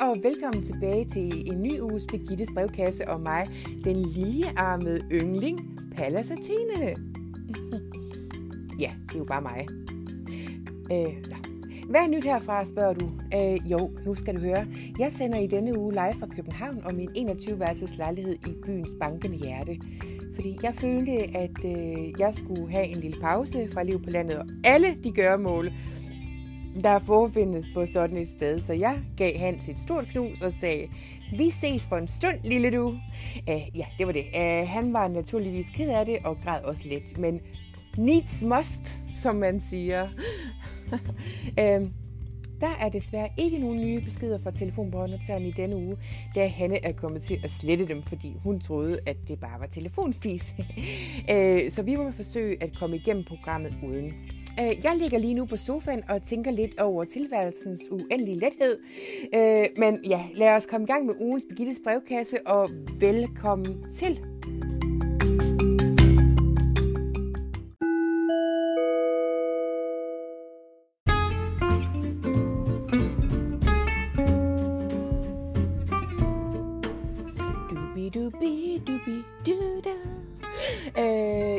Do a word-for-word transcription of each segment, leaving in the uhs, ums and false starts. Hej og velkommen tilbage til en ny uges Birgittes brevkasse og mig, den lillearmede yngling, Pallas Athene. Ja, det er jo bare mig. Øh, Hvad er nyt herfra, spørger du? Øh, jo, nu skal du høre. Jeg sender i denne uge live fra København om min enogtyve-værelses lejlighed i byens bankende hjerte. Fordi jeg følte, at øh, jeg skulle have en lille pause fra liv på landet og alle de gøremål, der forfindes på sådan et sted, så jeg gav Hans et stort knus og sagde, vi ses for en stund, lille du. Uh, ja, det var det. Uh, han var naturligvis ked af det og græd også lidt, men needs must, som man siger. uh, der er desværre ikke nogen nye beskeder fra telefonbåndoptageren i denne uge, da Hanne er kommet til at slette dem, fordi hun troede, at det bare var telefonfis. uh, så vi må forsøge at komme igennem programmet uden. Jeg ligger lige nu på sofaen og tænker lidt over tilværelsens uendelige lethed. Men ja, lad os komme i gang med ugens Birgittes brevkasse, og velkommen til.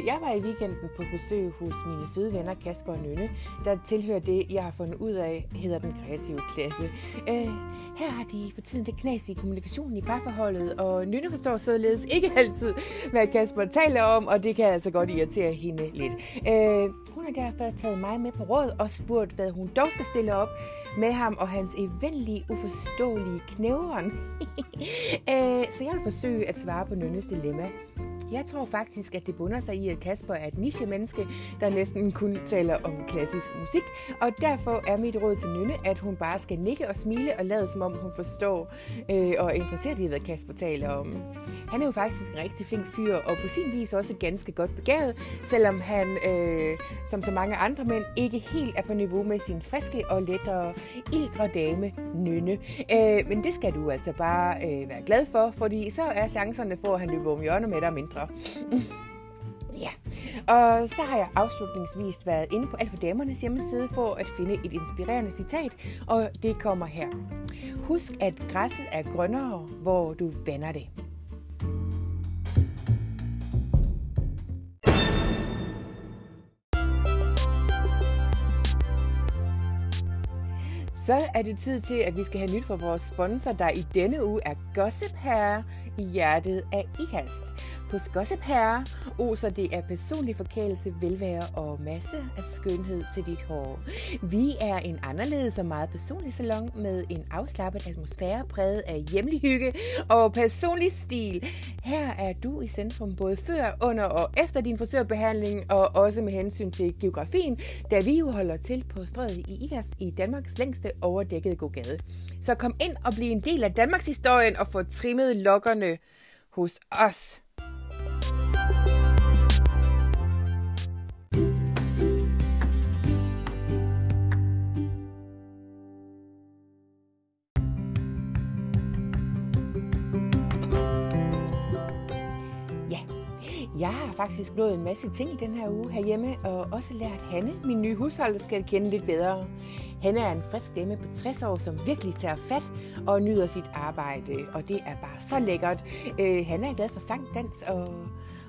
Jeg var i weekenden på besøg hos mine søde venner Kasper og Nynne, der tilhører det, jeg har fundet ud af, hedder den kreative klasse. Øh, her har de for tiden det knas i kommunikationen i parforholdet, og Nynne forstår således ikke altid, hvad Kasper taler om, og det kan altså godt irritere hende lidt. Øh, hun har derfor taget mig med på råd og spurgt, hvad hun dog skal stille op med ham og hans eventlige, uforståelige knæveren. øh, så jeg vil forsøge at svare på Nynnes dilemma. Jeg tror faktisk, at det bunder sig i, at Kasper er et niche-menneske, der næsten kun taler om klassisk musik, og derfor er mit råd til Nynne, at hun bare skal nikke og smile og lade som om hun forstår øh, og er interesseret i, hvad Kasper taler om. Han er jo faktisk en rigtig flink fyr, og på sin vis også ganske godt begavet, selvom han, øh, som så mange andre mænd, ikke helt er på niveau med sin friske og lettere ældre dame Nynne. Øh, men det skal du altså bare øh, være glad for, fordi så er chancerne for, at han løber om hjørnet med dig mindre. Ja, og så har jeg afslutningsvis været inde på Alfa Damernes hjemmeside for at finde et inspirerende citat, og det kommer her. Husk, at græsset er grønnere, hvor du vander det. Så er det tid til, at vi skal have nyt fra vores sponsor, der i denne uge er Gossip Hair i hjertet af Igers. Hos Gossip Hair oser det af personlig forkælelse, velvære og masse af skønhed til dit hår. Vi er en anderledes og meget personlig salon med en afslappet atmosfære præget af hjemlig hygge og personlig stil. Her er du i centrum både før, under og efter din frisørbehandling, og også med hensyn til geografien, da vi jo holder til på Strøget i Igers i Danmarks længste overdækkede gågade. Så kom ind og bliv en del af Danmarks historien og få trimmet lokkerne hos os. Jeg har faktisk nået en masse ting i den her uge herhjemme, og også lært Hanne, min nye husholderske, at kende lidt bedre. Hanne er en frisk dame på tres år, som virkelig tager fat og nyder sit arbejde, og det er bare så lækkert. Øh, Hanne er glad for sang, dans og,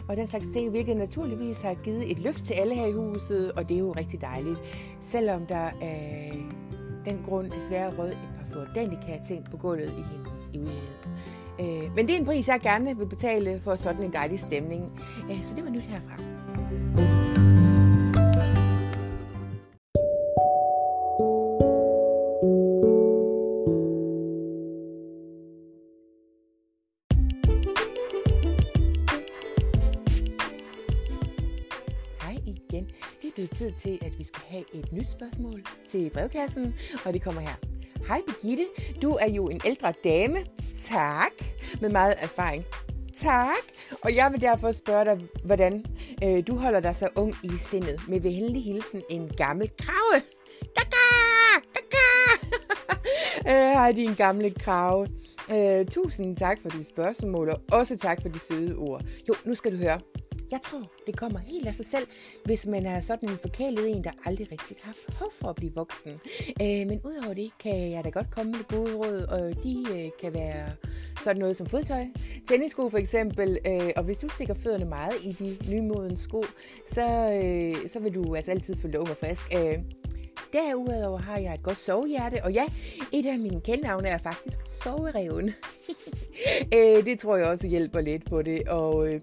og den slags ting, hvilket naturligvis har givet et løft til alle her i huset, og det er jo rigtig dejligt. Selvom der af øh, den grund desværre rød et par flordanlika ting på gulvet i hendes ivrighed. Men det er en pris, jeg gerne vil betale for sådan en dejlig stemning. Så det var nyt herfra. Hej igen. Det er blevet tid til, at vi skal have et nyt spørgsmål til brevkassen, og det kommer her. Hej Birgitte, du er jo en ældre dame, tak, med meget erfaring, tak, og jeg vil derfor spørge dig, hvordan øh, du holder dig så ung i sindet, med venlig hilsen en gammel krage. Hej din gamle krage, øh, tusind tak for dit spørgsmål, og også tak for de søde ord. Jo, nu skal du høre. Jeg tror, det kommer helt af sig selv, hvis man er sådan en forkælet en, der aldrig rigtig har behov for at blive voksen. Øh, men udover det, kan jeg da godt komme med gode råd, og de øh, kan være sådan noget som fodtøj. Tennissko for eksempel, øh, og hvis du stikker fødderne meget i de nymodens sko, så, øh, så vil du altså altid føle dig ung og frisk. Øh, derudover har jeg et godt sovehjerte, og ja, et af mine kældnavne er faktisk sovereven. øh, det tror jeg også hjælper lidt på det, og... Øh,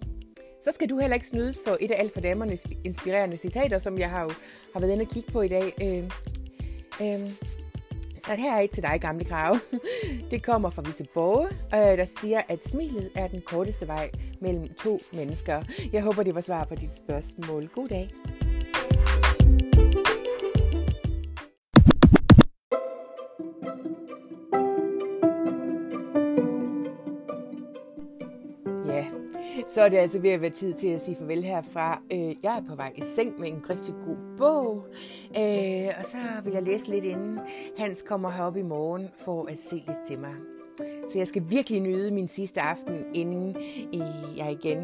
Så skal du heller ikke snydes for et af Alfa Damernes inspirerende citater, som jeg har, jo, har været inde og kigge på i dag. Øh, øh, så her er et til dig, gamle krave. Det kommer fra Viseborg, øh, der siger, at smilet er den korteste vej mellem to mennesker. Jeg håber, det var svar på dit spørgsmål. God dag. Så er det altså ved at være tid til at sige farvel herfra. Jeg er på vej i seng med en rigtig god bog, og så vil jeg læse lidt inden Hans kommer herop i morgen for at se lidt til mig. Så jeg skal virkelig nyde min sidste aften, inden jeg igen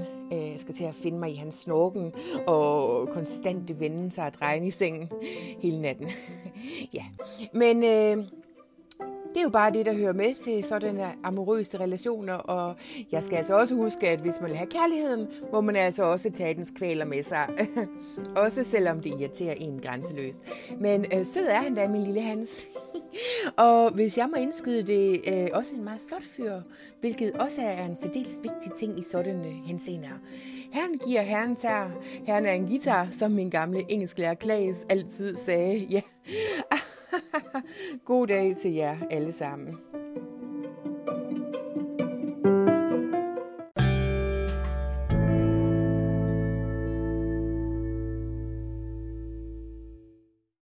skal til at finde mig i hans snorken og konstante vende sig og dreje i sengen hele natten. Ja, men... Øh Det er jo bare det, der hører med til sådanne amorøse relationer, og jeg skal altså også huske, at hvis man vil have kærligheden, må man altså også tage dens kvaler med sig. Også selvom det irriterer en grænseløst. Men øh, sød er han da, min lille Hans. Og hvis jeg må indskyde det, øh, også en meget flot fyr, hvilket også er en særdeles vigtig ting i sådanne henseender. Herren giver, herren tager. Herren er en guitar, som min gamle engelsklærer Claes altid sagde. Ja. God dag til jer alle sammen.